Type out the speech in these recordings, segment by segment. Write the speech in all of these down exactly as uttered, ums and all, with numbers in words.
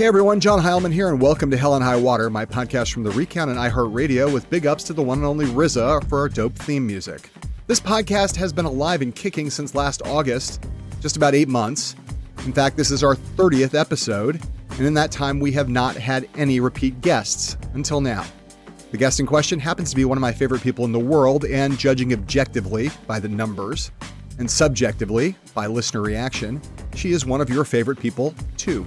Hey everyone, John Heilemann here, and welcome to Hell and High Water, my podcast from The Recount and iHeartRadio, with big ups to the one and only R Z A for our dope theme music. This podcast has been alive and kicking since last August, just about eight months. In fact, this is our thirtieth episode, and in that time we have not had any repeat guests, until now. The guest in question happens to be one of my favorite people in the world, and judging objectively by the numbers, and subjectively by listener reaction, she is one of your favorite people, too.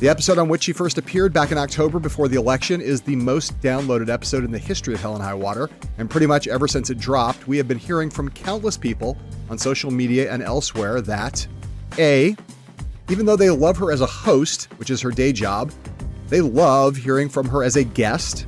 The episode on which she first appeared back in October before the election is the most downloaded episode in the history of Hell and High Water, and pretty much ever since it dropped, we have been hearing from countless people on social media and elsewhere that A, even though they love her as a host, which is her day job, they love hearing from her as a guest.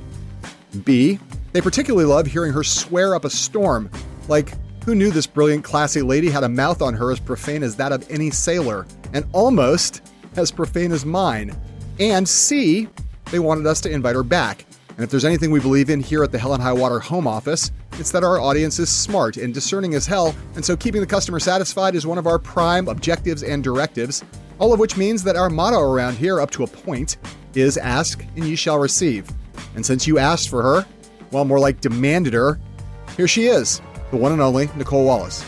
B, they particularly love hearing her swear up a storm, like, who knew this brilliant, classy lady had a mouth on her as profane as that of any sailor, and almost as profane as mine. And C, they wanted us to invite her back. And if there's anything we believe in here at the Hell and High Water home office, it's that our audience is smart and discerning as hell, and so keeping the customer satisfied is one of our prime objectives and directives, all of which means that our motto around here, up to a point, is ask and ye shall receive. And since you asked for her, well, more like demanded her, here she is, the one and only Nicole Wallace.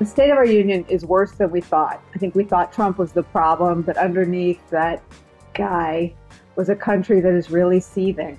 The State of Our Union is worse than we thought. I think we thought Trump was the problem, but underneath that guy was a country that is really seething.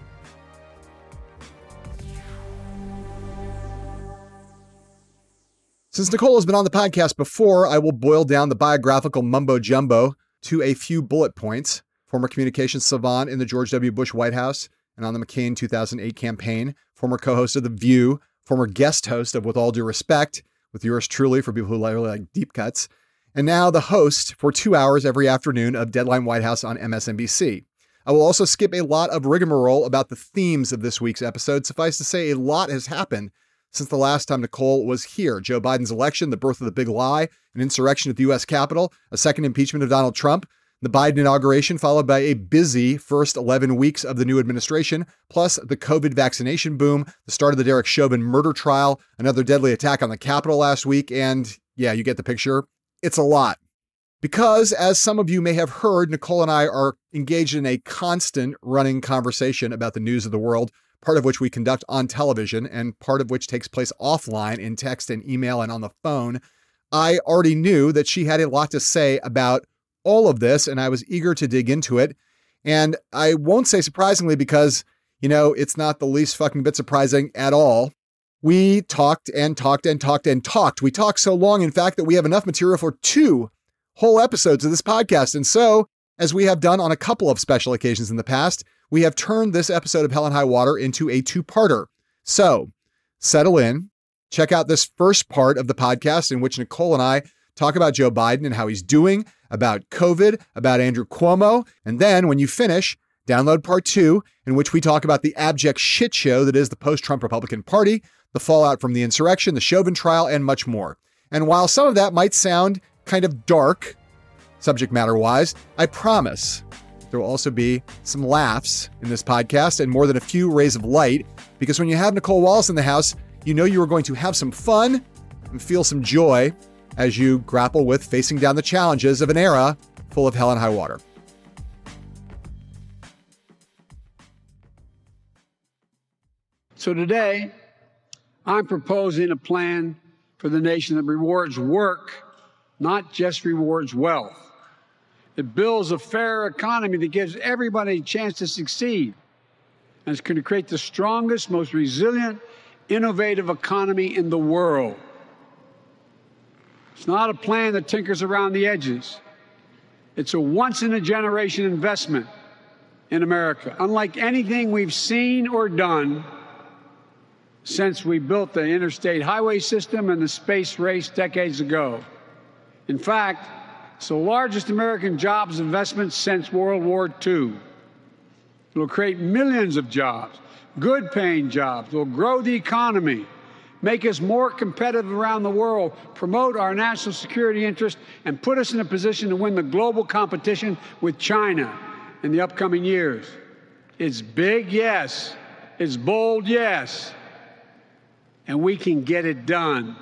Since Nicole has been on the podcast before, I will boil down the biographical mumbo jumbo to a few bullet points. Former communications savant in the George W. Bush White House and on the McCain two thousand eight campaign, former co-host of The View, former guest host of With All Due Respect, with yours truly for people who really like deep cuts, and now the host for two hours every afternoon of Deadline White House on M S N B C. I will also skip a lot of rigmarole about the themes of this week's episode. Suffice to say, a lot has happened since the last time Nicole was here. Joe Biden's election, the birth of the big lie, an insurrection at the U S Capitol, a second impeachment of Donald Trump, the Biden inauguration, followed by a busy first eleven weeks of the new administration, plus the COVID vaccination boom, the start of the Derek Chauvin murder trial, another deadly attack on the Capitol last week, and yeah, you get the picture. It's a lot. Because, as some of you may have heard, Nicole and I are engaged in a constant running conversation about the news of the world, part of which we conduct on television and part of which takes place offline in text and email and on the phone. I already knew that she had a lot to say about all of this, and I was eager to dig into it. And I won't say surprisingly because, you know, it's not the least fucking bit surprising at all. We talked and talked and talked and talked. We talked so long, in fact, that we have enough material for two whole episodes of this podcast. And so, as we have done on a couple of special occasions in the past, we have turned this episode of Hell and High Water into a two-parter. So settle in, check out this first part of the podcast in which Nicole and I talk about Joe Biden and how he's doing, about COVID, about Andrew Cuomo. And then when you finish, download part two, in which we talk about the abject shit show that is the post-Trump Republican Party, the fallout from the insurrection, the Chauvin trial, and much more. And while some of that might sound kind of dark, subject matter-wise, I promise there will also be some laughs in this podcast and more than a few rays of light, because when you have Nicole Wallace in the house, you know you are going to have some fun and feel some joy as you grapple with facing down the challenges of an era full of hell and high water. So today, I'm proposing a plan for the nation that rewards work, not just rewards wealth. It builds a fair economy that gives everybody a chance to succeed. And it's going to create the strongest, most resilient, innovative economy in the world. It's not a plan that tinkers around the edges. It's a once-in-a-generation investment in America, unlike anything we've seen or done since we built the interstate highway system and the space race decades ago. In fact, it's the largest American jobs investment since World War Two. It will create millions of jobs, good-paying jobs. It will grow the economy, make us more competitive around the world, promote our national security interests, and put us in a position to win the global competition with China in the upcoming years. It's big, yes. It's bold, yes. And we can get it done.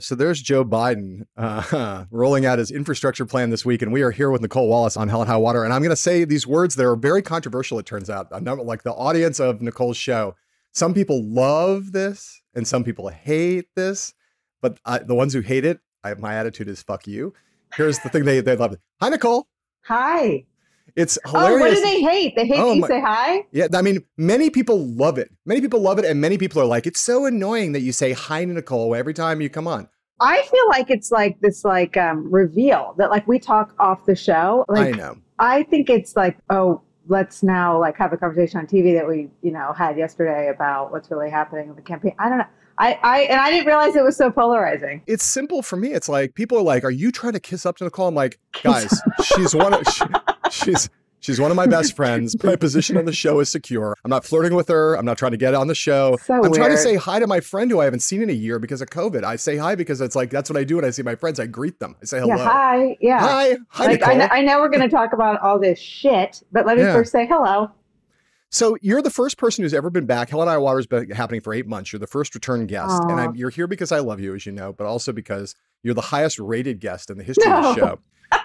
So there's Joe Biden uh, rolling out his infrastructure plan this week. And we are here with Nicole Wallace on Hell and High Water. And I'm going to say these words that are very controversial, it turns out. I'm not, like the audience of Nicole's show. Some people love this and some people hate this. But I, the ones who hate it, I, my attitude is fuck you. Here's the thing they, they love. Hi, Nicole. Hi. It's hilarious. Oh, what do they hate? They hate oh, that you my. say hi? Yeah, I mean, many people love it. Many people love it, and many people are like, it's so annoying that you say hi to Nicole every time you come on. I feel like it's like this like um, reveal that like we talk off the show. Like, I know. I think it's like, oh, let's now like have a conversation on T V that we, you know, had yesterday about what's really happening in the campaign. I don't know. I, I and I didn't realize it was so polarizing. It's simple for me. It's like people are like, are you trying to kiss up to Nicole? I'm like, guys, she's one of she, she's she's one of my best friends. My position on the show is secure. I'm not flirting with her. I'm not trying to get on the show. So I'm weird. trying to say hi to my friend who I haven't seen in a year because of COVID. I say hi because it's like that's what I do when I see my friends. I greet them. I say hello. Yeah, hi. Yeah. Hi. Hi. Like, Nicole. I know, I know we're gonna talk about all this shit, but let me yeah. first say hello. So you're the first person who's ever been back. Hell and High Water has been happening for eight months. You're the first return guest. Aww. And I'm, you're here because I love you, as you know, but also because you're the highest rated guest in the history no. of the show.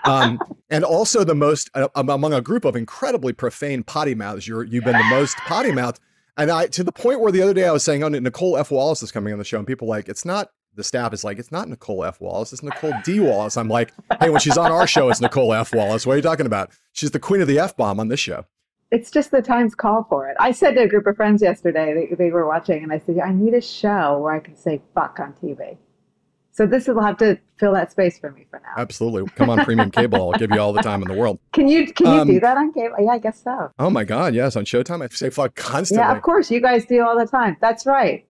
Um, and also the most, uh, among a group of incredibly profane potty mouths, you're, you've been the most potty mouthed. And I, to the point where the other day I was saying, oh, Nicole F. Wallace is coming on the show. And people are like, it's not, the staff is like, it's not Nicole F. Wallace, it's Nicole D. Wallace. I'm like, hey, when she's on our show, it's Nicole F. Wallace. What are you talking about? She's the queen of the F-bomb on this show. It's just the times call for it. I said to a group of friends yesterday, they, they were watching, and I said, I need a show where I can say fuck on T V. So this will have to fill that space for me for now. Absolutely. Come on, premium cable. I'll give you all the time in the world. Can you can um, you do that on cable? Yeah, I guess so. Oh, my God. Yes. On Showtime, I say fuck constantly. Yeah, of course. You guys do all the time. That's right.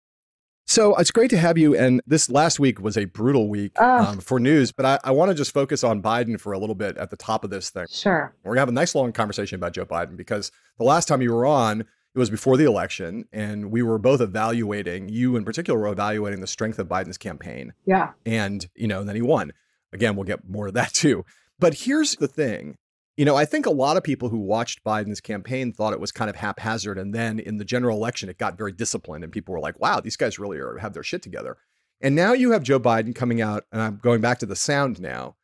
So it's great to have you. And this last week was a brutal week oh. um, for news, but I, I want to just focus on Biden for a little bit at the top of this thing. Sure. We're going to have a nice long conversation about Joe Biden because the last time you were on, it was before the election and we were both evaluating, you in particular were evaluating the strength of Biden's campaign. Yeah. And, you know, and then he won. Again, we'll get more of that too. But here's the thing. You know, I think a lot of people who watched Biden's campaign thought it was kind of haphazard. And then in the general election, it got very disciplined and people were like, wow, these guys really are, have their shit together. And now you have Joe Biden coming out, and I'm going back to the sound now,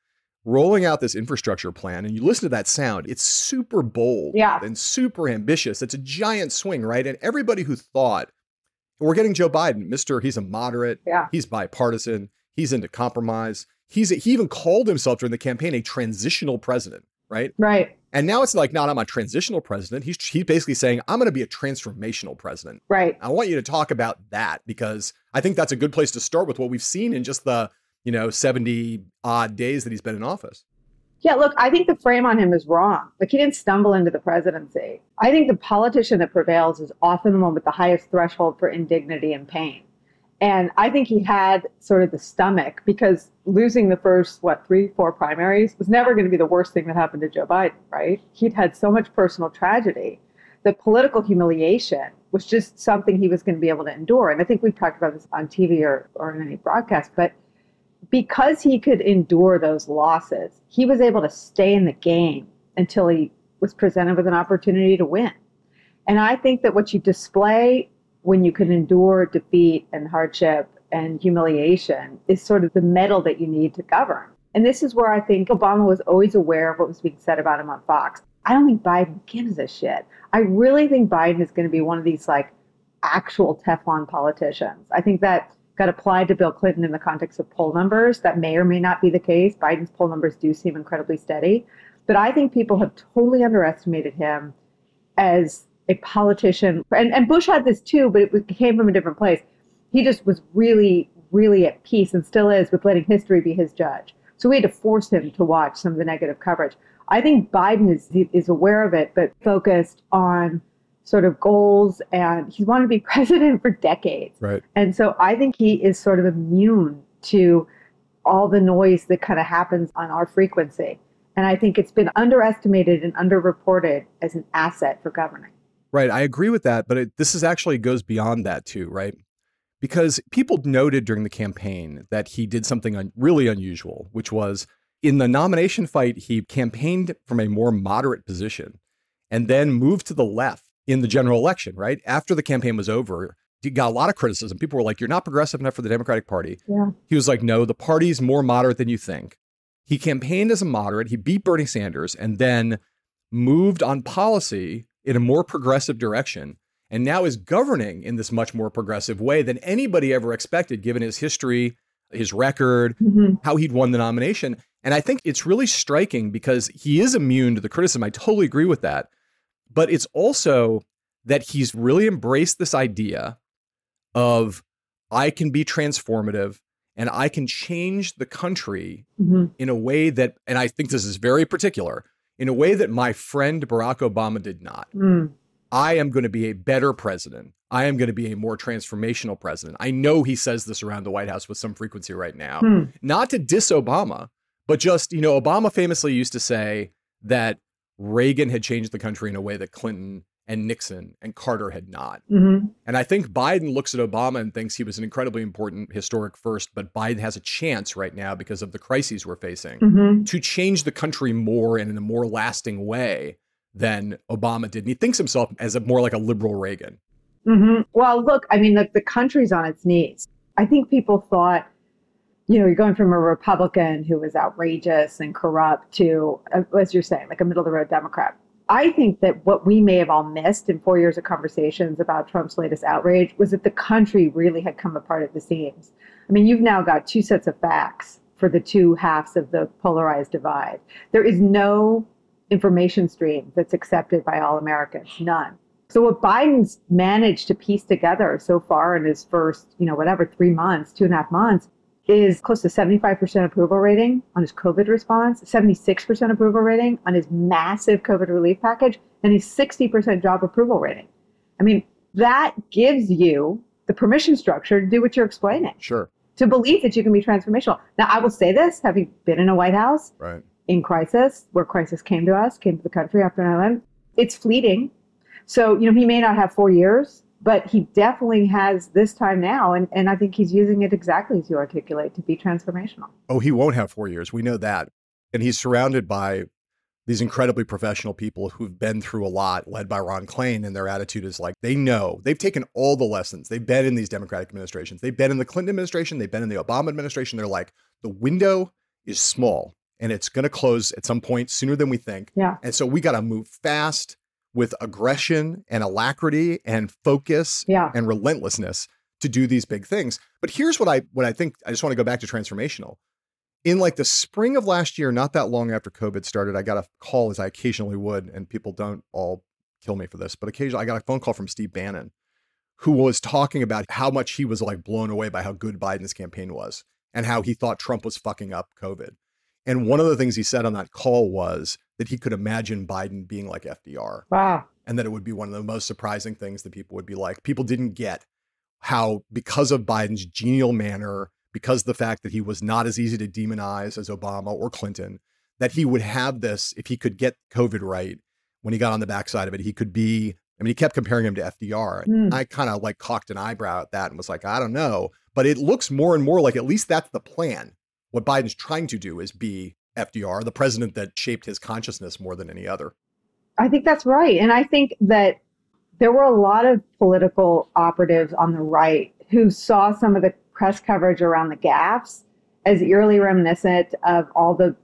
rolling out this infrastructure plan. And you listen to that sound, it's super bold yeah. and super ambitious. It's a giant swing, right? And everybody who thought, we're getting Joe Biden, Mister He's a moderate, yeah. he's bipartisan, he's into compromise. He's a, he even called himself during the campaign a transitional president. Right. Right. And now it's like, no, I'm a transitional president. He's he's basically saying, I'm going to be a transformational president. Right. I want you to talk about that because I think that's a good place to start with what we've seen in just the, you know, seventy odd days that he's been in office. Yeah, look, I think the frame on him is wrong. Like he didn't stumble into the presidency. I think the politician that prevails is often the one with the highest threshold for indignity and pain. And I think he had sort of the stomach because losing the first, what, three, four primaries was never going to be the worst thing that happened to Joe Biden, right? He'd had so much personal tragedy. The political humiliation was just something he was going to be able to endure. And I think we've talked about this on T V or, or in any broadcast, but because he could endure those losses, he was able to stay in the game until he was presented with an opportunity to win. And I think that what you display when you can endure defeat and hardship and humiliation is sort of the metal that you need to govern. And this is where I think Obama was always aware of what was being said about him on Fox. I don't think Biden gives a shit. I really think Biden is going to be one of these like actual Teflon politicians. I think that got applied to Bill Clinton in the context of poll numbers. That may or may not be the case. Biden's poll numbers do seem incredibly steady. But I think people have totally underestimated him as a politician, and, and Bush had this too, but it came from a different place. He just was really, really at peace and still is with letting history be his judge. So we had to force him to watch some of the negative coverage. I think Biden is is aware of it, but focused on sort of goals, and he's wanted to be president for decades. Right. And so I think he is sort of immune to all the noise that kind of happens on our frequency. And I think it's been underestimated and underreported as an asset for governing. Right. I agree with that. But it, this is actually goes beyond that, too. Right. Because people noted during the campaign that he did something un- really unusual, which was in the nomination fight, he campaigned from a more moderate position and then moved to the left in the general election. Right after the campaign was over, he got a lot of criticism. People were like, you're not progressive enough for the Democratic Party. Yeah. He was like, no, the party's more moderate than you think. He campaigned as a moderate. He beat Bernie Sanders and then moved on policy in a more progressive direction and now is governing in this much more progressive way than anybody ever expected, given his history, his record, mm-hmm. how he'd won the nomination. And I think it's really striking because he is immune to the criticism. I totally agree with that. But it's also that he's really embraced this idea of I can be transformative and I can change the country mm-hmm. in a way that, and I think this is very particular, in a way that my friend Barack Obama did not. Mm. I am going to be a better president. I am going to be a more transformational president. I know he says this around the White House with some frequency right now, mm. not to diss Obama, but just, you know, Obama famously used to say that Reagan had changed the country in a way that Clinton and Nixon and Carter had not. Mm-hmm. And I think Biden looks at Obama and thinks he was an incredibly important historic first, but Biden has a chance right now because of the crises we're facing mm-hmm. to change the country more and in a more lasting way than Obama did. And he thinks himself as a, more like a liberal Reagan. Mm-hmm. Well, look, I mean, the, the country's on its knees. I think people thought, you know, you're going from a Republican who was outrageous and corrupt to, as you're saying, like a middle of the road Democrat. I think that what we may have all missed in four years of conversations about Trump's latest outrage was that the country really had come apart at the seams. I mean, you've now got two sets of facts for the two halves of the polarized divide. There is no information stream that's accepted by all Americans, none. So what Biden's managed to piece together so far in his first, you know, whatever, three months, two and a half months, is close to seventy-five percent approval rating on his COVID response, seventy-six percent approval rating on his massive COVID relief package, and his sixty percent job approval rating. I mean, that gives you the permission structure to do what you're explaining. Sure. To believe that you can be transformational. Now, I will say this, having been in a White House, right, in crisis, where crisis came to us, came to the country after nine eleven, it's fleeting. So, you know, he may not have four years, but he definitely has this time now. And, and I think he's using it exactly as you articulate to be transformational. Oh, he won't have four years. We know that. And he's surrounded by these incredibly professional people who've been through a lot, led by Ron Klain. And their attitude is like, they know, they've taken all the lessons. They've been in these Democratic administrations. They've been in the Clinton administration. They've been in the Obama administration. They're like, the window is small and it's going to close at some point sooner than we think. Yeah. And so we got to move fast, with aggression and alacrity and focus yeah. and relentlessness to do these big things. But here's what I what I think, I just want to go back to transformational. In like the spring of last year, not that long after COVID started, I got a call, as I occasionally would, and people don't all kill me for this, but occasionally I got a phone call from Steve Bannon, who was talking about how much he was like blown away by how good Biden's campaign was and how he thought Trump was fucking up COVID. And one of the things he said on that call was that he could imagine Biden being like F D R. Wow. And that it would be one of the most surprising things that people would be like, people didn't get how, because of Biden's genial manner, because of the fact that he was not as easy to demonize as Obama or Clinton, that he would have this, if he could get COVID right, when he got on the backside of it, he could be, I mean, he kept comparing him to F D R. Mm. I kind of like cocked an eyebrow at that and was like, I don't know. But it looks more and more like at least that's the plan. What Biden's trying to do is be F D R, the president that shaped his consciousness more than any other. I think that's right. And I think that there were a lot of political operatives on the right who saw some of the press coverage around the gaffes as eerily reminiscent of all the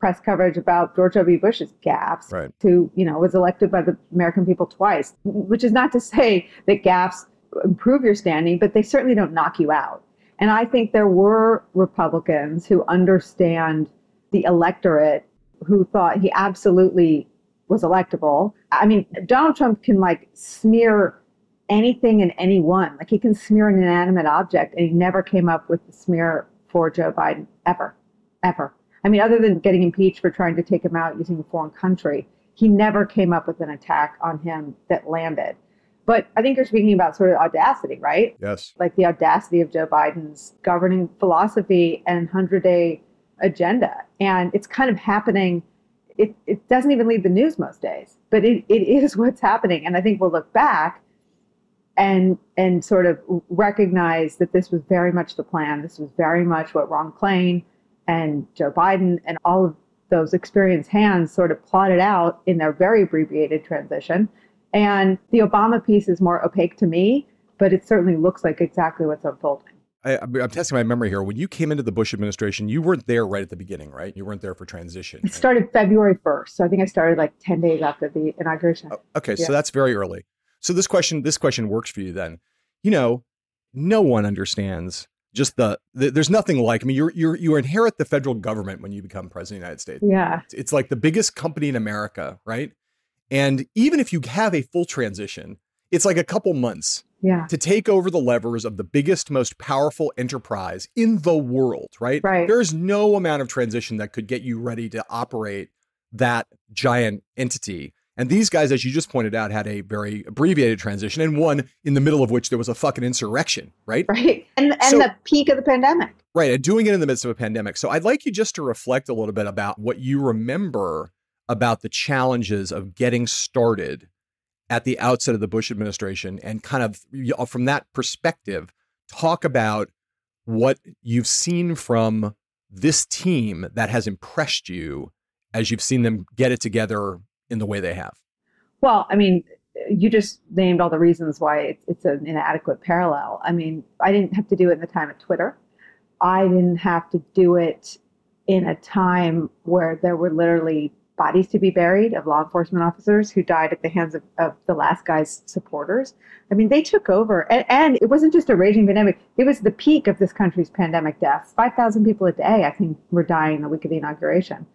press coverage about George W. Bush's gaffes, right, who, you know, was elected by the American people twice, which is not to say that gaffes improve your standing, but they certainly don't knock you out. And I think there were Republicans who understand the electorate who thought he absolutely was electable. I mean, Donald Trump can like smear anything and anyone. Like he can smear an inanimate object, and he never came up with the smear for Joe Biden ever, ever. I mean, other than getting impeached for trying to take him out using a foreign country, he never came up with an attack on him that landed. But I think you're speaking about sort of audacity, right? Yes. Like the audacity of Joe Biden's governing philosophy and hundred-day agenda. And it's kind of happening. It it doesn't even leave the news most days, but it, it is what's happening. And I think we'll look back and and sort of recognize that this was very much the plan. This was very much what Ron Klain and Joe Biden and all of those experienced hands sort of plotted out in their very abbreviated transition. And the Obama piece is more opaque to me, but it certainly looks like exactly what's unfolding. I, I'm testing my memory here. When you came into the Bush administration, you weren't there right at the beginning, right? You weren't there for transition. It started February first. So I think I started like ten days after the inauguration. Oh, okay. Yeah. So that's very early. So this question, this question works for you then. You know, no one understands just the, the there's nothing like, I mean, you're, you're, you inherit the federal government when you become president of the United States. Yeah. It's, it's like the biggest company in America, right? And even if you have a full transition, it's like a couple months. Yeah. To take over the levers of the biggest, most powerful enterprise in the world, right? Right. There's no amount of transition that could get you ready to operate that giant entity. And these guys, as you just pointed out, had a very abbreviated transition, and one in the middle of which there was a fucking insurrection, right? Right. And, and so, the peak of the pandemic. Right. And doing it in the midst of a pandemic. So I'd like you just to reflect a little bit about what you remember about the challenges of getting started at the outset of the Bush administration, and kind of from that perspective, talk about what you've seen from this team that has impressed you as you've seen them get it together in the way they have. Well, I mean, you just named all the reasons why it's an inadequate parallel. I mean, I didn't have to do it in the time of Twitter. I didn't have to do it in a time where there were literally bodies to be buried of law enforcement officers who died at the hands of, of the last guy's supporters. I mean, they took over. And, and it wasn't just a raging pandemic. It was the peak of this country's pandemic deaths. five thousand people a day, I think, were dying the week of the inauguration.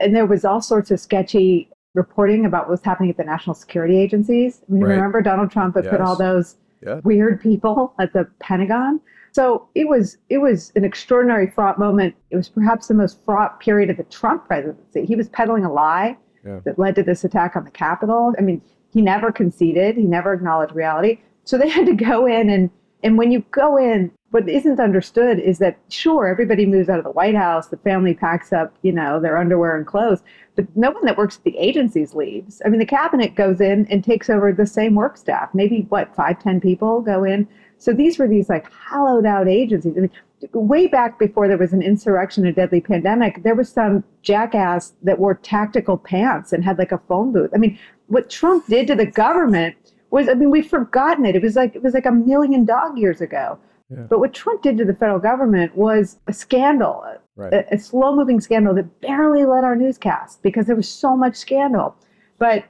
And there was all sorts of sketchy reporting about what was happening at the national security agencies. I mean, right. Remember Donald Trump had yes. put all those yeah. weird people at the Pentagon? So it was it was an extraordinary fraught moment. It was perhaps the most fraught period of the Trump presidency. He was peddling a lie yeah. that led to this attack on the Capitol. I mean, he never conceded. He never acknowledged reality. So they had to go in. And, and when you go in, what isn't understood is that, sure, everybody moves out of the White House. The family packs up, you know, their underwear and clothes. But no one that works at the agencies leaves. I mean, the cabinet goes in and takes over the same work staff. Maybe, what, five, ten people go in. So these were these like hollowed out agencies. I mean, way back before there was an insurrection, a deadly pandemic, there was some jackass that wore tactical pants and had like a phone booth. I mean, what Trump did to the government was, I mean, we've forgotten it. It was like it was like a million dog years ago. Yeah. But what Trump did to the federal government was a scandal, right. a, a slow moving scandal that barely led our newscast because there was so much scandal. But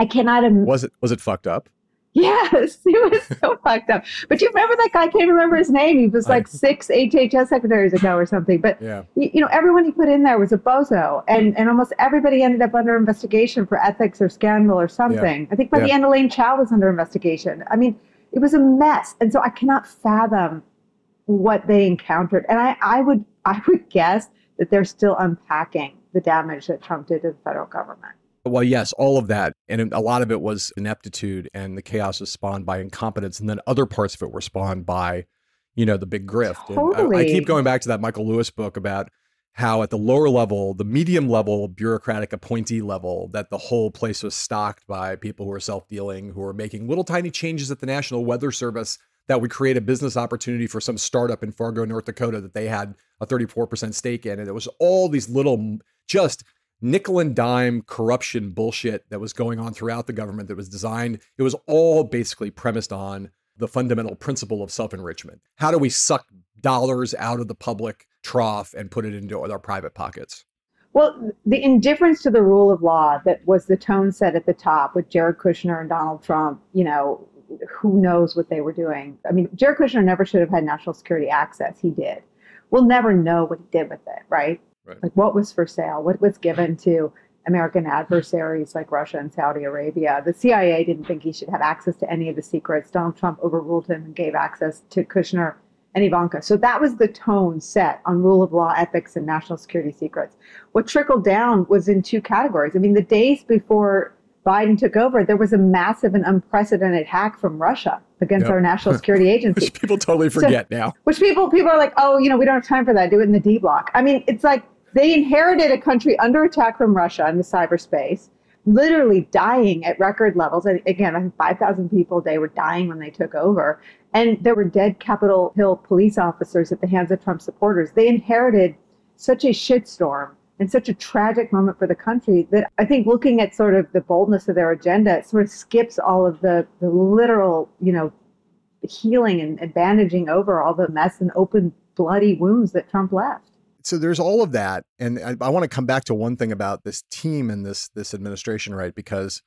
I cannot. Im- was it was it fucked up? Yes, he was so fucked up. But you remember that guy? I can't remember his name. He was like six H H S secretaries ago or something. But, yeah. you know, everyone he put in there was a bozo. And and almost everybody ended up under investigation for ethics or scandal or something. Yeah. I think by yeah. the end, Elaine Chao was under investigation. I mean, it was a mess. And so I cannot fathom what they encountered. And I, I would I would guess that they're still unpacking the damage that Trump did to the federal government. Well, yes, all of that. And a lot of it was ineptitude, and the chaos was spawned by incompetence. And then other parts of it were spawned by, you know, the big grift. Totally. I, I keep going back to that Michael Lewis book about how at the lower level, the medium level, bureaucratic appointee level, that the whole place was stocked by people who are self-dealing, who are making little tiny changes at the National Weather Service that would create a business opportunity for some startup in Fargo, North Dakota, that they had a thirty-four percent stake in. And it was all these little just... nickel and dime corruption bullshit that was going on throughout the government that was designed. It was all basically premised on the fundamental principle of self-enrichment. How do we suck dollars out of the public trough and put it into our private pockets? Well, the indifference to the rule of law that was the tone set at the top with Jared Kushner and Donald Trump, you know, who knows what they were doing. I mean, Jared Kushner never should have had national security access. He did. We'll never know what he did with it, right? Right. Like what was for sale, what was given to American adversaries like Russia and Saudi Arabia. The C I A didn't think he should have access to any of the secrets. Donald Trump overruled him and gave access to Kushner and Ivanka. So that was the tone set on rule of law, ethics, and national security secrets. What trickled down was in two categories. I mean, the days before Biden took over, there was a massive and unprecedented hack from Russia against yep. our national security agency. Which people totally forget so, now. Which people people are like, oh, you know, we don't have time for that. Do it in the D block. I mean, it's like, they inherited a country under attack from Russia in the cyberspace, literally dying at record levels. And again, I think five thousand people a day were dying when they took over. And there were dead Capitol Hill police officers at the hands of Trump supporters. They inherited such a shitstorm and such a tragic moment for the country that I think looking at sort of the boldness of their agenda, it sort of skips all of the, the literal, you know, healing and, and bandaging over all the mess and open, bloody wounds that Trump left. So there's all of that. And I, I want to come back to one thing about this team and this this administration, right? Because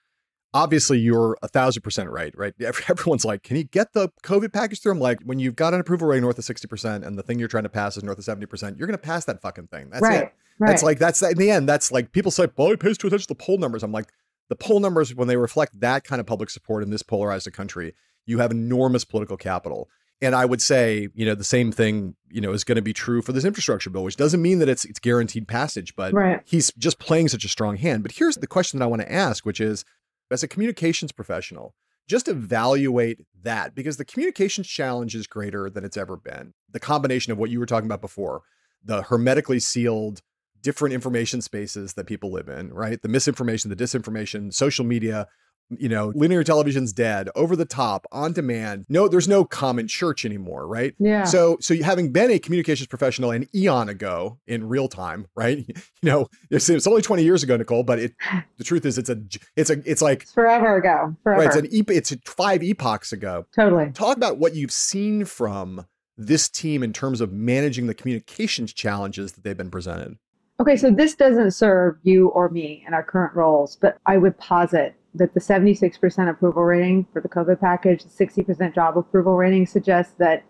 obviously you're a thousand percent right, right? Everyone's like, can you get the COVID package through? I'm like, when you've got an approval rate north of sixty percent and the thing you're trying to pass is north of seventy percent, you're going to pass that fucking thing. That's right, it. Right. That's like, that's in the end, that's like, people say, well, he pays too attention to the poll numbers. I'm like, the poll numbers, when they reflect that kind of public support in this polarized country, you have enormous political capital. And I would say, you know, the same thing, you know, is going to be true for this infrastructure bill, which doesn't mean that it's it's guaranteed passage, but right. He's just playing such a strong hand. But here's the question that I want to ask, which is, as a communications professional, just evaluate that, because the communications challenge is greater than it's ever been. The combination of what you were talking about before, the hermetically sealed different information spaces that people live in, right? The misinformation, the disinformation, social media, you know, linear television's dead, over the top, on demand. No, there's no common church anymore, right? Yeah. So, so having been a communications professional an eon ago in real time, right? You know, it's, it's only twenty years ago, Nicole, but it, the truth is it's a, it's a, it's like it's forever ago, forever. Right, it's an, e- it's five epochs ago. Totally. Talk about what you've seen from this team in terms of managing the communications challenges that they've been presented. Okay. So this doesn't serve you or me in our current roles, but I would posit that the seventy-six percent approval rating for the COVID package, the sixty percent job approval rating suggests that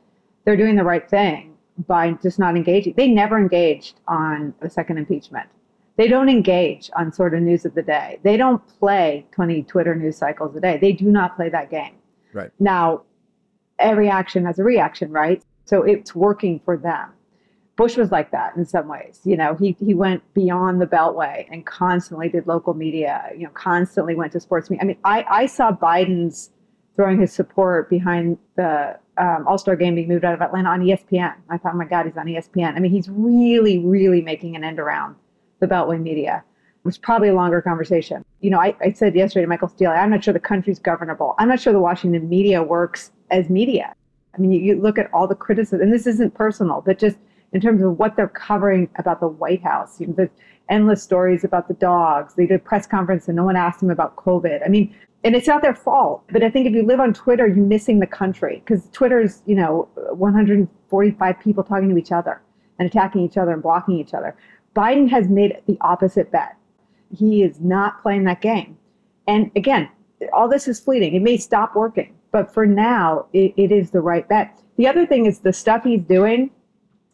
they're doing the right thing by just not engaging. They never engaged on a second impeachment. They don't engage on sort of news of the day. They don't play twenty Twitter news cycles a day. They do not play that game. Right. Now, every action has a reaction, right? So it's working for them. Bush was like that in some ways. You know, he he went beyond the Beltway and constantly did local media, you know, constantly went to sports media. I mean, I, I saw Biden's throwing his support behind the um, All-Star Game being moved out of Atlanta on E S P N. I thought, oh my God, he's on E S P N. I mean, he's really, really making an end around the Beltway media. It was probably a longer conversation. You know, I, I said yesterday to Michael Steele, I'm not sure the country's governable. I'm not sure the Washington media works as media. I mean, you, you look at all the criticism, and this isn't personal, but just in terms of what they're covering about the White House, you know, the endless stories about the dogs. They did a press conference and no one asked them about COVID. I mean, and it's not their fault. But I think if you live on Twitter, you're missing the country, because Twitter's, you know, one hundred forty-five people talking to each other and attacking each other and blocking each other. Biden has made the opposite bet. He is not playing that game. And again, all this is fleeting. It may stop working, but for now, it, it is the right bet. The other thing is the stuff he's doing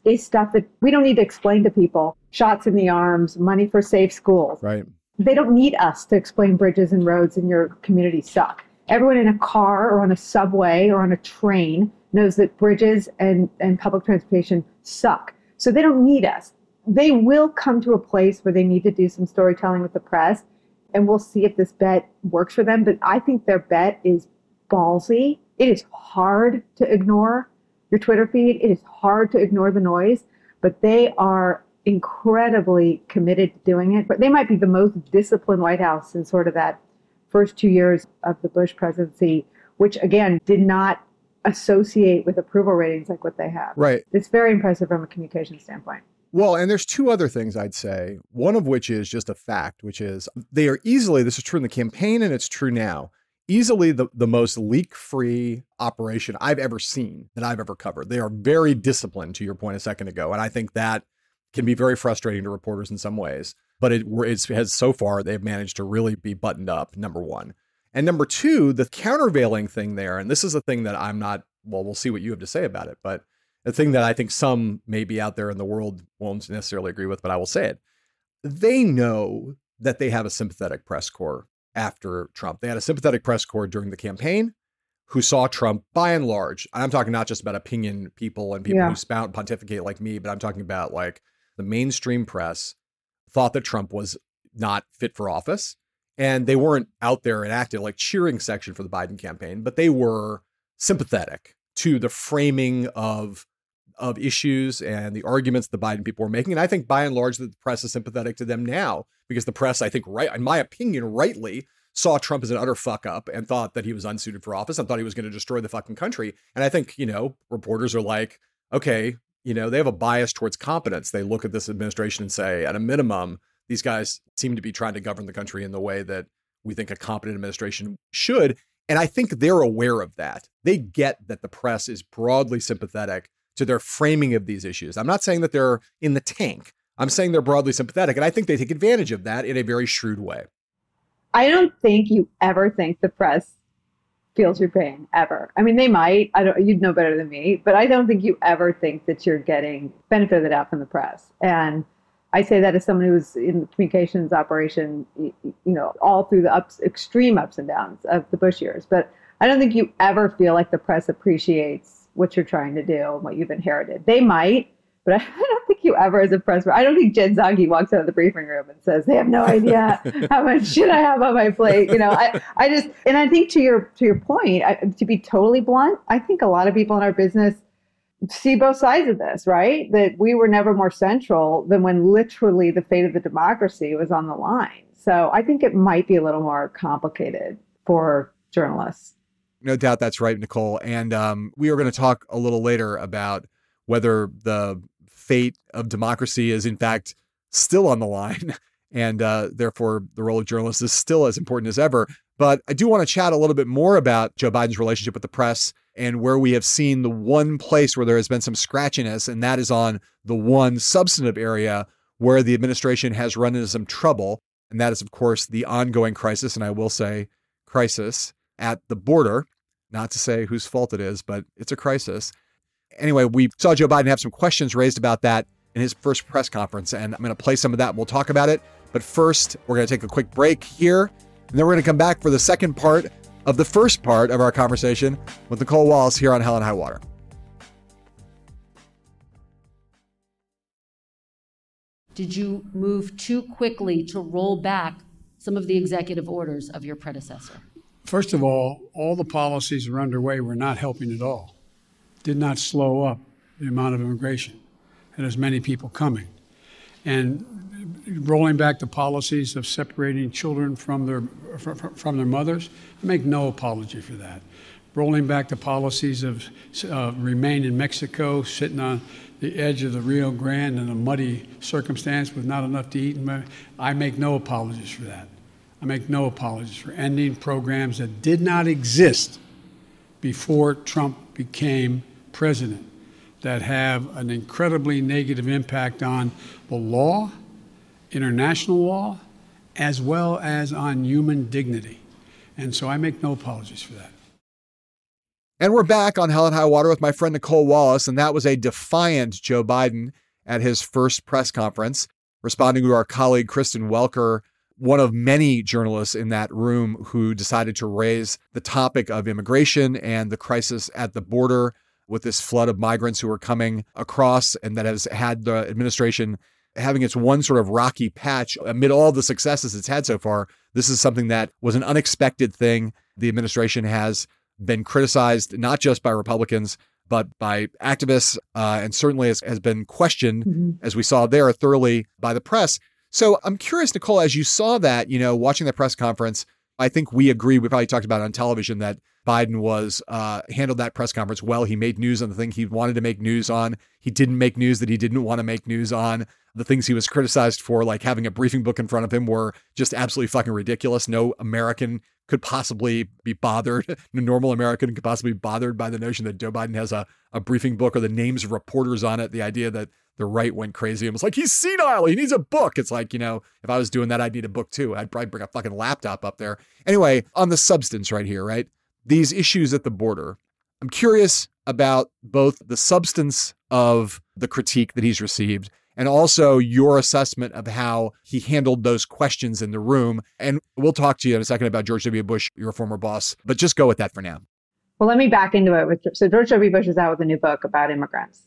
is stuff that we don't need to explain to people. Shots in the arms, money for safe schools. Right. They don't need us to explain bridges and roads in your community suck. Everyone in a car or on a subway or on a train knows that bridges and, and public transportation suck. So they don't need us. They will come to a place where they need to do some storytelling with the press, and we'll see if this bet works for them. But I think their bet is ballsy. It is hard to ignore your Twitter feed. It is hard to ignore the noise, but they are incredibly committed to doing it. But they might be the most disciplined White House in sort of that first two years of the Bush presidency, which again, did not associate with approval ratings like what they have. Right. It's very impressive from a communication standpoint. Well, and there's two other things I'd say, one of which is just a fact, which is they are easily, this is true in the campaign and it's true now, easily the, the most leak-free operation I've ever seen that I've ever covered. They are very disciplined, to your point a second ago. And I think that can be very frustrating to reporters in some ways. But it it's, has so far, they've managed to really be buttoned up, number one. And number two, the countervailing thing there, and this is a thing that I'm not, well, we'll see what you have to say about it, but the thing that I think some maybe out there in the world won't necessarily agree with, but I will say it. They know that they have a sympathetic press corps after Trump. They had a sympathetic press corps during the campaign who saw Trump by and large. And I'm talking not just about opinion people and people yeah. who spout and pontificate like me, but I'm talking about like the mainstream press thought that Trump was not fit for office. And they weren't out there and active like cheering section for the Biden campaign, but they were sympathetic to the framing of of issues and the arguments the Biden people were making. And I think by and large that the press is sympathetic to them now, because the press, I think, right, in my opinion, rightly saw Trump as an utter fuck up and thought that he was unsuited for office and thought he was going to destroy the fucking country. And I think, you know, reporters are like, okay, you know, they have a bias towards competence. They look at this administration and say, at a minimum, these guys seem to be trying to govern the country in the way that we think a competent administration should. And I think they're aware of that. They get that the press is broadly sympathetic to their framing of these issues. I'm not saying that they're in the tank. I'm saying they're broadly sympathetic. And I think they take advantage of that in a very shrewd way. I don't think you ever think the press feels your pain, ever. I mean, they might. I don't. You'd know better than me. But I don't think you ever think that you're getting benefit of the doubt from the press. And I say that as someone who was in the communications operation, you know, all through the ups, extreme ups and downs of the Bush years. But I don't think you ever feel like the press appreciates what you're trying to do and what you've inherited. They might, but I don't think you ever, as a press, I don't think Jen Psaki walks out of the briefing room and says, they have no idea how much shit I have on my plate. You know, I, I just, and I think to your, to your point, I, to be totally blunt, I think a lot of people in our business see both sides of this, right? That we were never more central than when literally the fate of the democracy was on the line. So I think it might be a little more complicated for journalists. No doubt that's right, Nicole. And um, we are going to talk a little later about whether the fate of democracy is in fact still on the line. And uh, therefore, the role of journalists is still as important as ever. But I do want to chat a little bit more about Joe Biden's relationship with the press and where we have seen the one place where there has been some scratchiness, and that is on the one substantive area where the administration has run into some trouble. And that is, of course, the ongoing crisis, and I will say crisis, at the border. Not to say whose fault it is, but it's a crisis. Anyway, we saw Joe Biden have some questions raised about that in his first press conference, and I'm going to play some of that and we'll talk about it. But first, we're going to take a quick break here, and then we're going to come back for the second part of the first part of our conversation with Nicole Wallace here on Hell and High Water. Did you move too quickly to roll back some of the executive orders of your predecessor? First of all, all the policies that were underway were not helping at all. Did not slow up the amount of immigration. Had as many people coming. And rolling back the policies of separating children from their from their mothers, I make no apology for that. Rolling back the policies of uh, remain in Mexico, sitting on the edge of the Rio Grande in a muddy circumstance with not enough to eat. I make no apologies for that. I make no apologies for ending programs that did not exist before Trump became president, that have an incredibly negative impact on the law, international law, as well as on human dignity. And so I make no apologies for that. And we're back on Hell and High Water with my friend Nicole Wallace, and that was a defiant Joe Biden at his first press conference, responding to our colleague Kristen Welker, one of many journalists in that room who decided to raise the topic of immigration and the crisis at the border with this flood of migrants who are coming across, and that has had the administration having its one sort of rocky patch amid all the successes it's had so far. This is something that was an unexpected thing. The administration has been criticized, not just by Republicans, but by activists, uh, and certainly has, has been questioned, mm-hmm. as we saw there, thoroughly by the press. So I'm curious, Nicole, as you saw that, you know, watching that press conference, I think we agree. We probably talked about it on television that Biden was uh, handled that press conference well. He made news on the thing he wanted to make news on. He didn't make news that he didn't want to make news on. The things he was criticized for, like having a briefing book in front of him, were just absolutely fucking ridiculous. No American could possibly be bothered. No normal American could possibly be bothered by the notion that Joe Biden has a, a briefing book or the names of reporters on it. The idea that the right went crazy and was like, he's senile. He needs a book. It's like, you know, if I was doing that, I'd need a book too. I'd probably bring a fucking laptop up there. Anyway, on the substance right here, right? These issues at the border. I'm curious about both the substance of the critique that he's received and also your assessment of how he handled those questions in the room. And we'll talk to you in a second about George W. Bush, your former boss, but just go with that for now. Well, let me back into it. With, so George W. Bush is out with a new book about immigrants.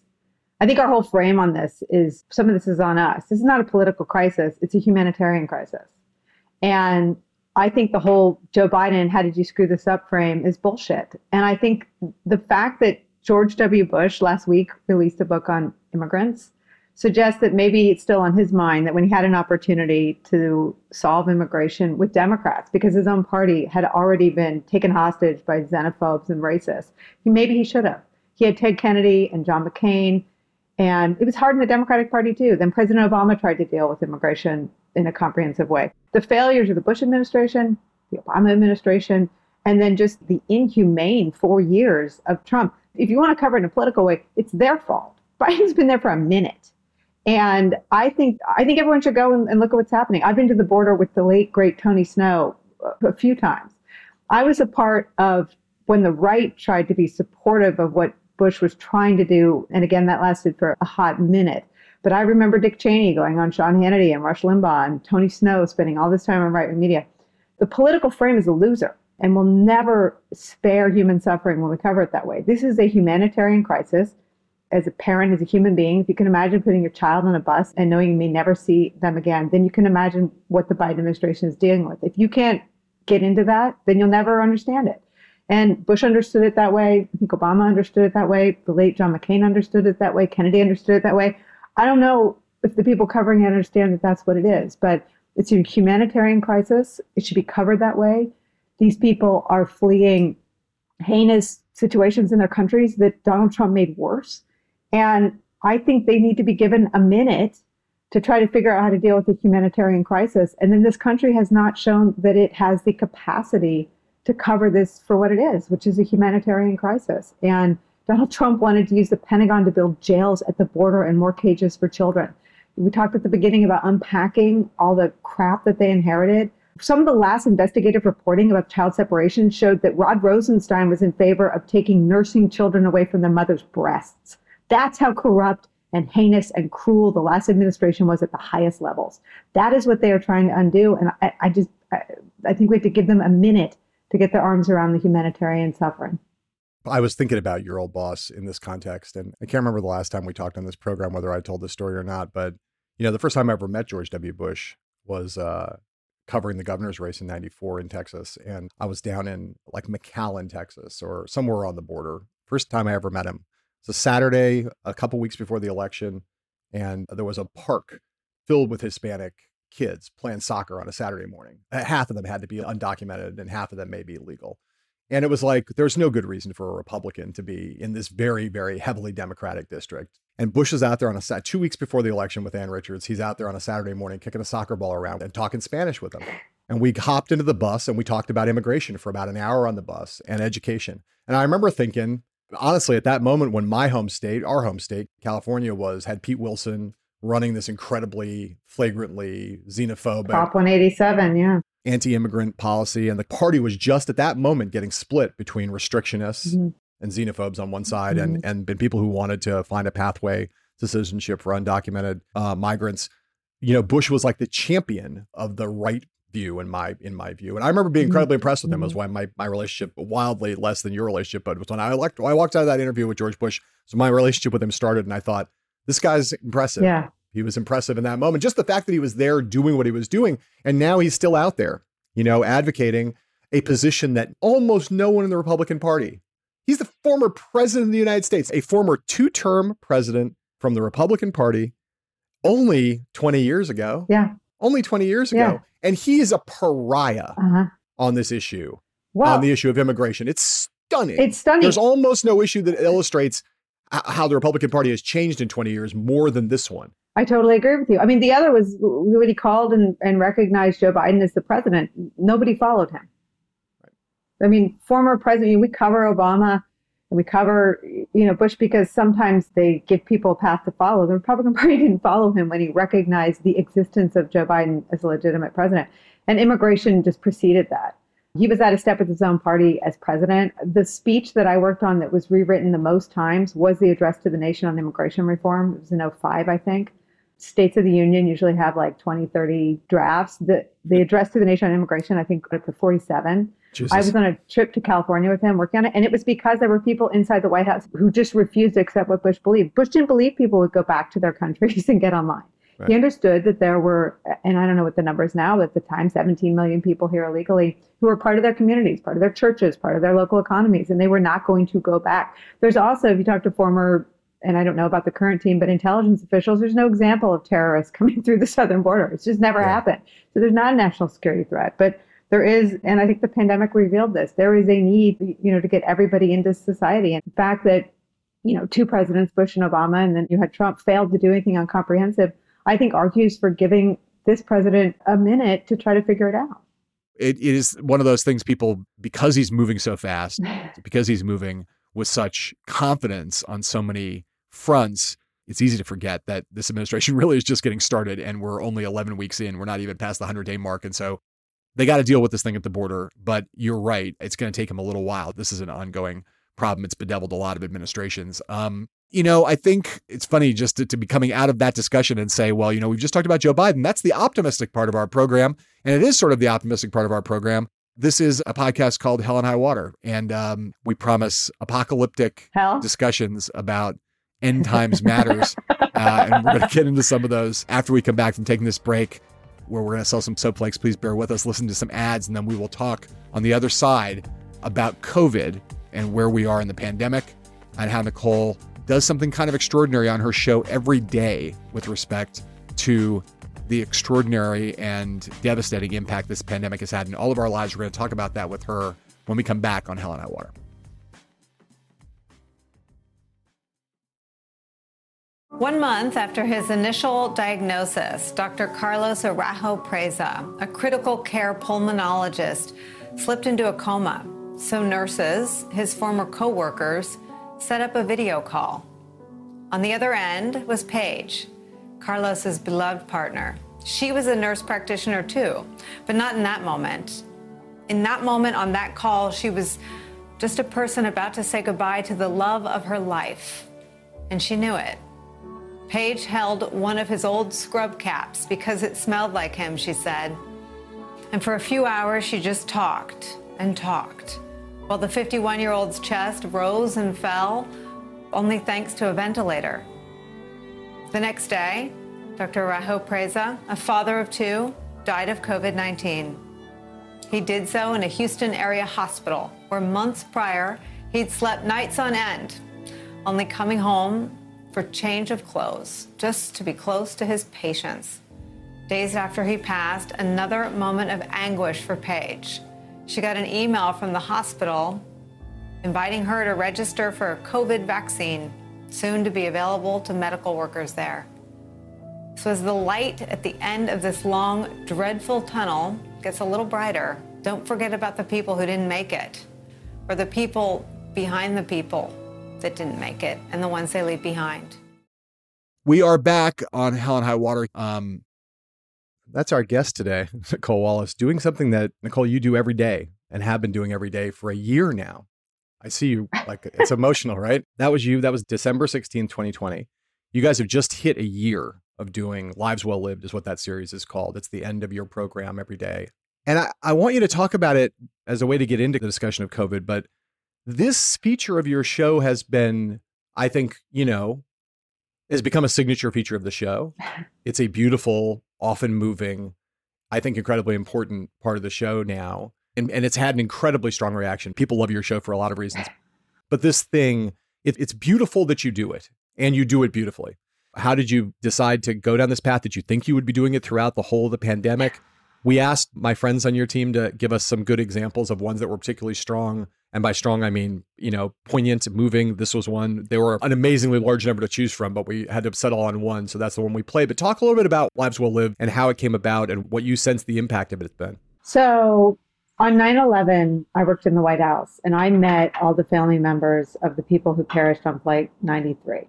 I think our whole frame on this is, some of this is on us. This is not a political crisis. It's a humanitarian crisis. And I think the whole Joe Biden, how did you screw this up frame is bullshit. And I think the fact that George W. Bush last week released a book on immigrants suggests that maybe it's still on his mind that when he had an opportunity to solve immigration with Democrats, because his own party had already been taken hostage by xenophobes and racists, he, maybe he should have. He had Ted Kennedy and John McCain, and it was hard in the Democratic Party too. Then President Obama tried to deal with immigration in a comprehensive way. The failures of the Bush administration, the Obama administration, and then just the inhumane four years of Trump. If you want to cover it in a political way, it's their fault. Biden's been there for a minute. And I think I think everyone should go and, and look at what's happening. I've been to the border with the late, great Tony Snow a few times. I was a part of when the right tried to be supportive of what Bush was trying to do. And again, that lasted for a hot minute. But I remember Dick Cheney going on Sean Hannity and Rush Limbaugh and Tony Snow spending all this time on right-wing media. The political frame is a loser and will never spare human suffering when we cover it that way. This is a humanitarian crisis. As a parent, as a human being, if you can imagine putting your child on a bus and knowing you may never see them again, then you can imagine what the Biden administration is dealing with. If you can't get into that, then you'll never understand it. And Bush understood it that way. I think Obama understood it that way. The late John McCain understood it that way. Kennedy understood it that way. I don't know if the people covering it understand that that's what it is, but it's a humanitarian crisis. It should be covered that way. These people are fleeing heinous situations in their countries that Donald Trump made worse. And I think they need to be given a minute to try to figure out how to deal with the humanitarian crisis. And then this country has not shown that it has the capacity to cover this for what it is, which is a humanitarian crisis. And Donald Trump wanted to use the Pentagon to build jails at the border and more cages for children. We talked at the beginning about unpacking all the crap that they inherited. Some of the last investigative reporting about child separation showed that Rod Rosenstein was in favor of taking nursing children away from their mother's breasts. That's how corrupt and heinous and cruel the last administration was at the highest levels. That is what they are trying to undo. And I, I just, I, I think we have to give them a minute to get their arms around the humanitarian suffering. I was thinking about your old boss in this context. And I can't remember the last time we talked on this program, whether I told this story or not. But, you know, the first time I ever met George W. Bush was uh, covering the governor's race in ninety-four in Texas. And I was down in like McAllen, Texas, or somewhere on the border. First time I ever met him. It's a Saturday, a couple weeks before the election, and there was a park filled with Hispanic kids playing soccer on a Saturday morning. Half of them had to be undocumented and half of them may be illegal. And it was like, there's no good reason for a Republican to be in this very, very heavily Democratic district. And Bush is out there on a two weeks before the election with Ann Richards. He's out there on a Saturday morning, kicking a soccer ball around and talking Spanish with them. And we hopped into the bus and we talked about immigration for about an hour on the bus and education. And I remember thinking, honestly, at that moment when my home state, our home state, California, was had Pete Wilson running this incredibly flagrantly xenophobic Prop one eighty-seven, yeah, anti-immigrant policy. And the party was just at that moment getting split between restrictionists mm-hmm. and xenophobes on one side mm-hmm. and, and and people who wanted to find a pathway to citizenship for undocumented uh, migrants. You know, Bush was like the champion of the right view in my in my view. And I remember being incredibly impressed with him. It was why my, my relationship, wildly less than your relationship, but it was when I, elect, I walked out of that interview with George Bush. So my relationship with him started and I thought, this guy's impressive. Yeah. He was impressive in that moment. Just the fact that he was there doing what he was doing. And now he's still out there, you know, advocating a position that almost no one in the Republican Party. He's the former president of the United States, a former two-term president from the Republican Party only twenty years ago. Yeah. Only twenty years ago. Yeah. And he is a pariah uh-huh. on this issue, well, on the issue of immigration. It's stunning. It's stunning. There's almost no issue that illustrates how the Republican Party has changed in twenty years more than this one. I totally agree with you. I mean, the other was when he called and, and recognized Joe Biden as the president, nobody followed him. Right. I mean, former president, we cover Obama and we cover, you know, Bush because sometimes they give people a path to follow. The Republican Party didn't follow him when he recognized the existence of Joe Biden as a legitimate president. And immigration just preceded that. He was out of step with his own party as president. The speech that I worked on that was rewritten the most times was the address to the nation on immigration reform. It was in oh five, I think. States of the Union usually have like twenty, thirty drafts. The the address to the nation on immigration, I think, up to forty-seven. Jesus. I was on a trip to California with him working on it. And it was because there were people inside the White House who just refused to accept what Bush believed. Bush didn't believe people would go back to their countries and get online. Right. He understood that there were, and I don't know what the number is now, but at the time, seventeen million people here illegally who were part of their communities, part of their churches, part of their local economies, and they were not going to go back. There's also, if you talk to former, and I don't know about the current team, but intelligence officials, there's no example of terrorists coming through the southern border. It's just never yeah. happened. So there's not a national security threat. But there is, and I think the pandemic revealed this, there is a need, you know, to get everybody into society. And the fact that, you know, two presidents, Bush and Obama, and then you had Trump, failed to do anything on comprehensive, I think argues for giving this president a minute to try to figure it out. it, it is one of those things people, because he's moving so fast, because he's moving with such confidence on so many fronts, it's easy to forget that this administration really is just getting started and we're only eleven weeks in. We're not even past the one hundred day mark. And so they got to deal with this thing at the border. But you're right. It's going to take them a little while. This is an ongoing problem. It's bedeviled a lot of administrations. Um, you know, I think it's funny just to, to be coming out of that discussion and say, well, you know, we've just talked about Joe Biden. That's the optimistic part of our program. And it is sort of the optimistic part of our program. This is a podcast called Hell and High Water. And um, we promise apocalyptic Hell? discussions about end times matters. Uh, and we're going to get into some of those after we come back from taking this break, where we're going to sell some soap flakes. Please bear with us, listen to some ads, and then we will talk on the other side about COVID and where we are in the pandemic and how Nicole does something kind of extraordinary on her show every day with respect to the extraordinary and devastating impact this pandemic has had in all of our lives. We're going to talk about that with her when we come back on Hell and High Water. One month after his initial diagnosis, Doctor Carlos Araujo Preza, a critical care pulmonologist, slipped into a coma. So nurses, his former co-workers, set up a video call. On the other end was Paige, Carlos's beloved partner. She was a nurse practitioner too, but not in that moment. In that moment on that call, she was just a person about to say goodbye to the love of her life, and she knew it. Paige held one of his old scrub caps because it smelled like him, she said. And for a few hours, she just talked and talked, while the fifty-one-year-old's chest rose and fell, only thanks to a ventilator. The next day, Doctor Araujo Preza, a father of two, died of covid nineteen. He did so in a Houston area hospital, where months prior, he'd slept nights on end, only coming home for change of clothes, just to be close to his patients. Days after he passed, another moment of anguish for Paige. She got an email from the hospital inviting her to register for a COVID vaccine, soon to be available to medical workers there. So as the light at the end of this long, dreadful tunnel gets a little brighter, don't forget about the people who didn't make it, or the people behind the people that didn't make it, and the ones they leave behind. We are back on Hell and High Water. Um, that's our guest today, Nicole Wallace, doing something that, Nicole, you do every day and have been doing every day for a year now. I see you, like, it's emotional, right? That was you. That was December sixteenth, twenty twenty. You guys have just hit a year of doing Lives Well Lived is what that series is called. It's the end of your program every day. And I, I want you to talk about it as a way to get into the discussion of COVID, but this feature of your show has been, I think, you know, has become a signature feature of the show. It's a beautiful, often moving, I think incredibly important part of the show now. And, and it's had an incredibly strong reaction. People love your show for a lot of reasons. But this thing, it, it's beautiful that you do it, and you do it beautifully. How did you decide to go down this path? Did you think you would be doing it throughout the whole of the pandemic? We asked my friends on your team to give us some good examples of ones that were particularly strong. And by strong, I mean, you know, poignant, moving. This was one. There were an amazingly large number to choose from, but we had to settle on one. So that's the one we played. But talk a little bit about Lives Well Lived and how it came about and what you sense the impact of it has been. So on nine eleven, I worked in the White House and I met all the family members of the people who perished on Flight ninety-three.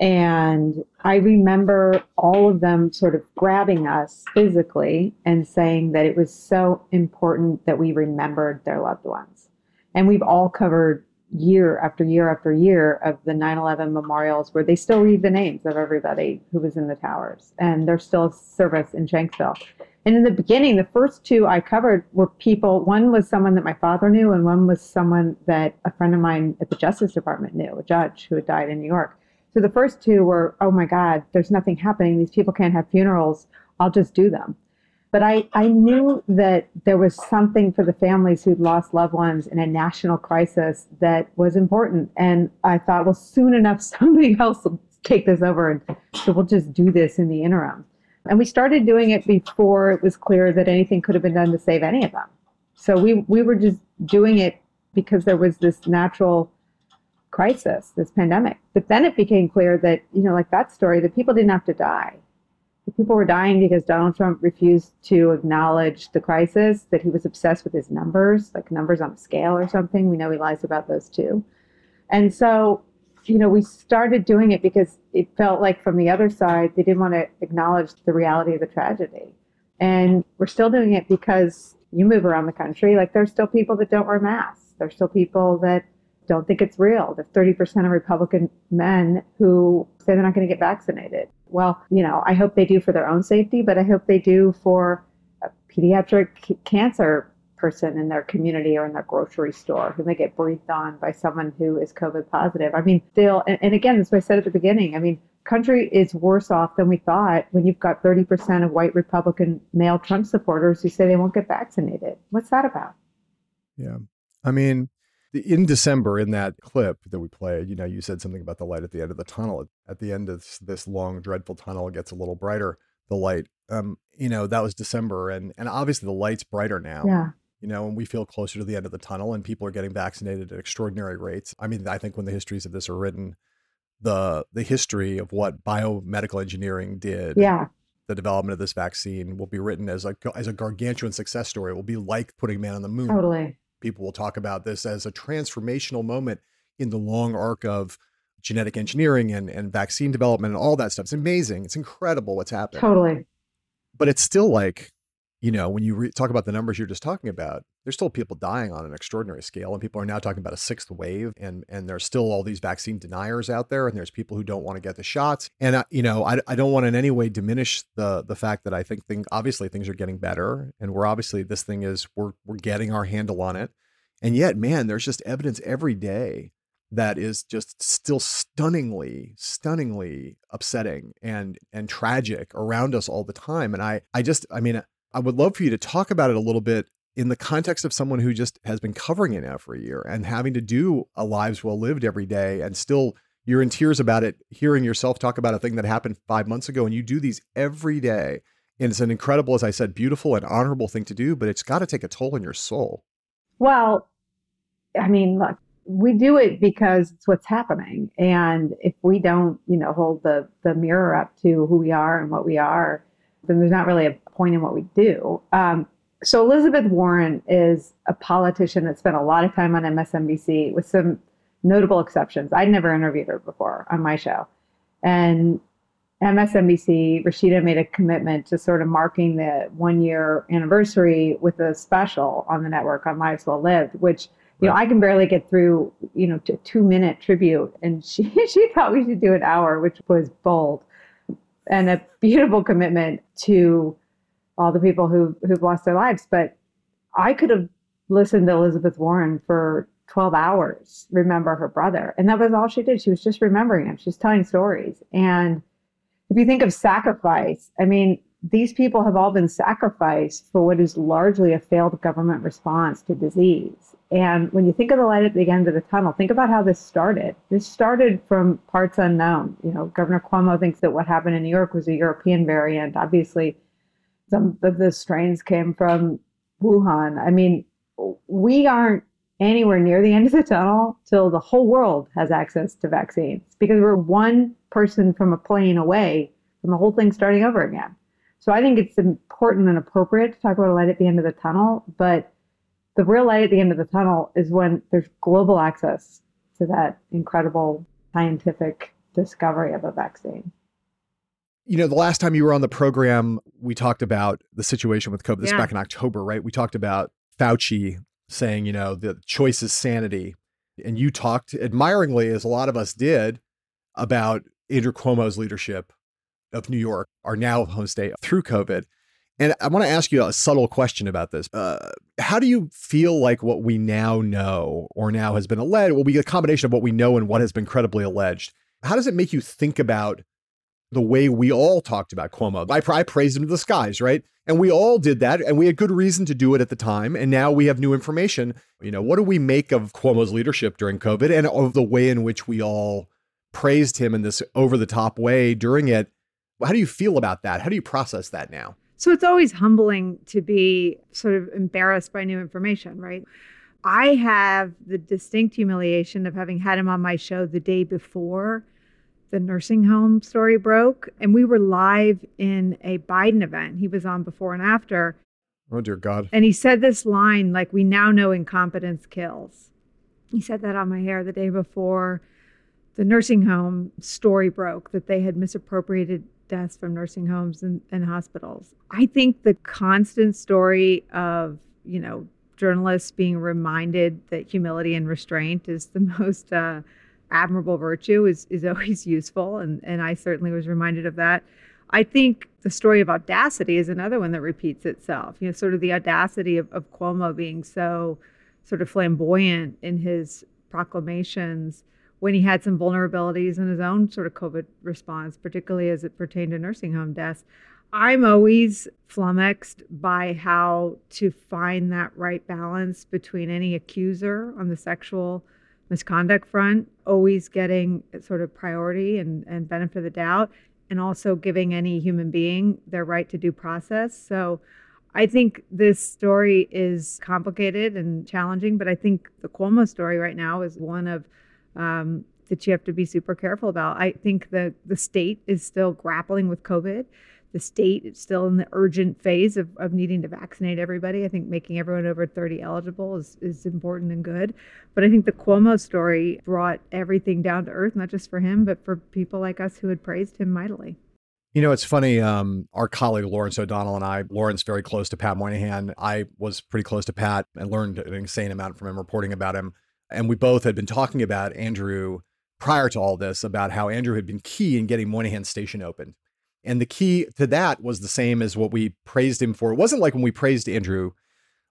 And I remember all of them sort of grabbing us physically and saying that it was so important that we remembered their loved ones. And we've all covered year after year after year of the nine eleven memorials where they still read the names of everybody who was in the towers. And there's still a service in Shanksville. And in the beginning, the first two I covered were people, one was someone that my father knew, and one was someone that a friend of mine at the Justice Department knew, a judge who had died in New York. So the first two were, oh my God, there's nothing happening. These people can't have funerals. I'll just do them. But I, I knew that there was something for the families who'd lost loved ones in a national crisis that was important. And I thought, well, soon enough, somebody else will take this over. And so we'll just do this in the interim. And we started doing it before it was clear that anything could have been done to save any of them. So we, we were just doing it because there was this natural crisis, this pandemic. But then it became clear that, you know, like that story, that people didn't have to die. people were dying because Donald Trump refused to acknowledge the crisis, that he was obsessed with his numbers, like numbers on a scale or something. We know he lies about those too. And so, you know, we started doing it because it felt like from the other side, they didn't want to acknowledge the reality of the tragedy. And we're still doing it because you move around the country, like there's still people that don't wear masks. There's still people that don't think it's real. There's thirty percent of Republican men who say they're not going to get vaccinated. Well, you know, I hope they do for their own safety, but I hope they do for a pediatric cancer person in their community or in their grocery store who may get breathed on by someone who is COVID positive. I mean, still, and, and again, that's what I said at the beginning. I mean, country is worse off than we thought when you've got thirty percent of white Republican male Trump supporters who say they won't get vaccinated. What's that about? Yeah. I mean, in December, in that clip that we played, you know, you said something about the light at the end of the tunnel. At the end of this, this long, dreadful tunnel, it gets a little brighter, the light. Um, you know, that was December. And, and obviously the light's brighter now. Yeah. You know, and we feel closer to the end of the tunnel and people are getting vaccinated at extraordinary rates. I mean, I think when the histories of this are written, the the history of what biomedical engineering did, yeah. the development of this vaccine will be written as a, as a gargantuan success story. It will be like putting man on the moon. Totally. People will talk about this as a transformational moment in the long arc of genetic engineering and, and vaccine development and all that stuff. It's amazing. It's incredible what's happened. Totally. But it's still like, you know, when you re- talk about the numbers you're just talking about, there's still people dying on an extraordinary scale. And people are now talking about a sixth wave. And, and there's still all these vaccine deniers out there. And there's people who don't want to get the shots. And, I, you know, I, I don't want in any way diminish the the fact that I think things, obviously things are getting better. And we're obviously, this thing is, we're we're getting our handle on it. And yet, man, there's just evidence every day that is just still stunningly, stunningly upsetting and and tragic around us all the time. And I, I just, I mean, I would love for you to talk about it a little bit in the context of someone who just has been covering it now for a year and having to do a Lives Well Lived every day, and still you're in tears about it, hearing yourself talk about a thing that happened five months ago, and you do these every day. And it's an incredible, as I said, beautiful and honorable thing to do, but it's got to take a toll on your soul. Well, I mean, look, we do it because it's what's happening. And if we don't, you know, hold the, the mirror up to who we are and what we are, then there's not really a point in what we do. Um, so Elizabeth Warren is a politician that spent a lot of time on M S N B C with some notable exceptions. I'd never interviewed her before on my show. And M S N B C, Rashida made a commitment to sort of marking the one year anniversary with a special on the network on Lives Well Lived, which, you know, I can barely get through, you know, a two minute tribute. And she, she thought we should do an hour, which was bold. And a beautiful commitment to all the people who, who've lost their lives. But I could have listened to Elizabeth Warren for twelve hours, remember her brother. And that was all she did. She was just remembering him. She's telling stories. And if you think of sacrifice, I mean, these people have all been sacrificed for what is largely a failed government response to disease. And when you think of the light at the end of the tunnel, think about how this started. This started from parts unknown. You know, Governor Cuomo thinks that what happened in New York was a European variant. Obviously, some of the strains came from Wuhan. I mean, we aren't anywhere near the end of the tunnel till the whole world has access to vaccines, because we're one person from a plane away from the whole thing starting over again. So I think it's important and appropriate to talk about a light at the end of the tunnel, but the real light at the end of the tunnel is when there's global access to that incredible scientific discovery of a vaccine. You know, the last time you were on the program, we talked about the situation with COVID. This yeah. back in October, right? We talked about Fauci saying, you know, the choice is sanity. And you talked admiringly, as a lot of us did, about Andrew Cuomo's leadership of New York, our now home state, through COVID. And I want to ask you a subtle question about this. Uh, how do you feel like what we now know, or now has been alleged, will be a combination of what we know and what has been credibly alleged? How does it make you think about the way we all talked about Cuomo? I, I praised him to the skies, right? And we all did that, and we had good reason to do it at the time. And now we have new information. You know, what do we make of Cuomo's leadership during COVID and of the way in which we all praised him in this over-the-top way during it? How do you feel about that? How do you process that now? So it's always humbling to be sort of embarrassed by new information, right? I have the distinct humiliation of having had him on my show the day before the nursing home story broke, and we were live in a Biden event. He was on before and after. Oh, dear God. And he said this line, like, we now know incompetence kills. He said that on my hair the day before the nursing home story broke, that they had misappropriated deaths from nursing homes and, and hospitals. I think the constant story of, you know, journalists being reminded that humility and restraint is the most uh, admirable virtue is, is always useful. And, and I certainly was reminded of that. I think the story of audacity is another one that repeats itself. You know, sort of the audacity of, of Cuomo being so sort of flamboyant in his proclamations when he had some vulnerabilities in his own sort of COVID response, particularly as it pertained to nursing home deaths. I'm always flummoxed by how to find that right balance between any accuser on the sexual misconduct front, always getting sort of priority and, and benefit of the doubt, and also giving any human being their right to due process. So I think this story is complicated and challenging, but I think the Cuomo story right now is one of um, that you have to be super careful about. I think the, the state is still grappling with COVID. The state is still in the urgent phase of, of needing to vaccinate everybody. I think making everyone over thirty eligible is, is important and good. But I think the Cuomo story brought everything down to earth, not just for him, but for people like us who had praised him mightily. You know, it's funny. Um, our colleague, Lawrence O'Donnell, and I, Lawrence, very close to Pat Moynihan. I was pretty close to Pat and learned an insane amount from him, reporting about him. And we both had been talking about Andrew prior to all this, about how Andrew had been key in getting Moynihan Station open. And the key to that was the same as what we praised him for. It wasn't like when we praised Andrew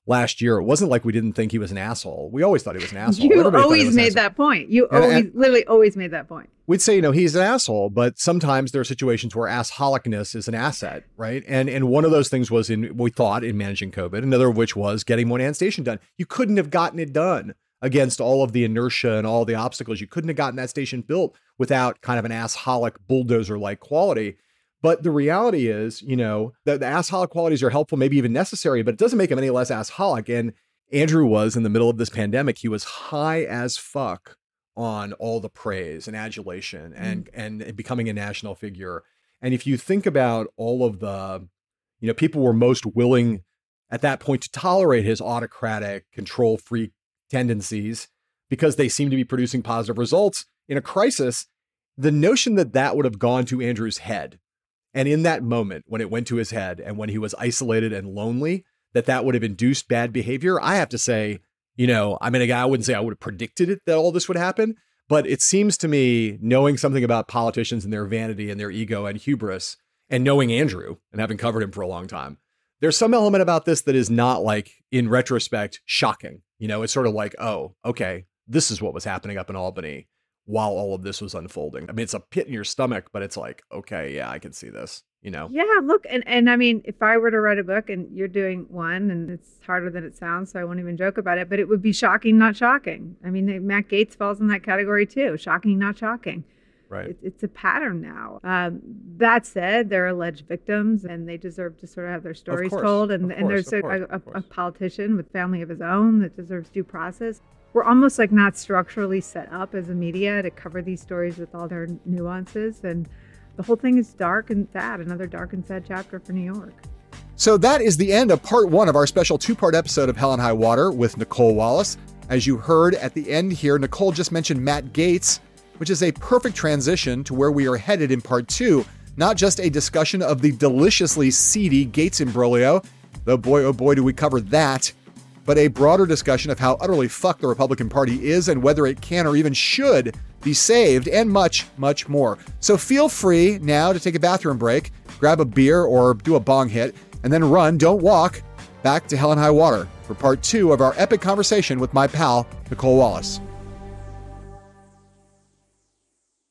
last year. It wasn't like we didn't think he was an asshole. We always thought he was an asshole. You Everybody always made that point. You and, always, and literally always made that point. We'd say, you know, he's an asshole, but sometimes there are situations where assholicness is an asset, right? And and one of those things was in, we thought, in managing COVID, another of which was getting Moynihan Station done. You couldn't have gotten it done against all of the inertia and all the obstacles. You couldn't have gotten that station built without kind of an assholic bulldozer-like quality. But the reality is, you know, the, the assholic qualities are helpful, maybe even necessary, but it doesn't make him any less assholic. And Andrew was, in the middle of this pandemic, he was high as fuck on all the praise and adulation and, mm. and and becoming a national figure. And if you think about all of the, you know, people were most willing at that point to tolerate his autocratic, control-freak tendencies because they seemed to be producing positive results in a crisis. The notion that that would have gone to Andrew's head, and in that moment, when it went to his head and when he was isolated and lonely, that that would have induced bad behavior. I have to say, you know, I mean, I wouldn't say I would have predicted it that all this would happen, but it seems to me, knowing something about politicians and their vanity and their ego and hubris, and knowing Andrew and having covered him for a long time, there's some element about this that is not, like, in retrospect, shocking. You know, it's sort of like, oh, okay, this is what was happening up in Albany while all of this was unfolding. I mean, it's a pit in your stomach, but it's like, okay, yeah, I can see this, you know? Yeah, look, and, and I mean, if I were to write a book, and you're doing one, and it's harder than it sounds, so I won't even joke about it, but it would be shocking, not shocking. I mean, Matt Gaetz falls in that category too, shocking, not shocking. Right. It, it's a pattern now. Um, that said, they're alleged victims, and they deserve to sort of have their stories course, told. And, course, and there's a, course, a, a politician with family of his own that deserves due process. We're almost, like, not structurally set up as a media to cover these stories with all their nuances. And the whole thing is dark and sad, another dark and sad chapter for New York. So that is the end of part one of our special two-part episode of Hell and High Water with Nicole Wallace. As you heard at the end here, Nicole just mentioned Matt Gaetz, which is a perfect transition to where we are headed in part two. Not just a discussion of the deliciously seedy Gaetz imbroglio, though boy, oh boy, do we cover that, but a broader discussion of how utterly fucked the Republican Party is and whether it can or even should be saved, and much, much more. So feel free now to take a bathroom break, grab a beer or do a bong hit, and then run, don't walk, back to Hell and High Water for part two of our epic conversation with my pal, Nicole Wallace.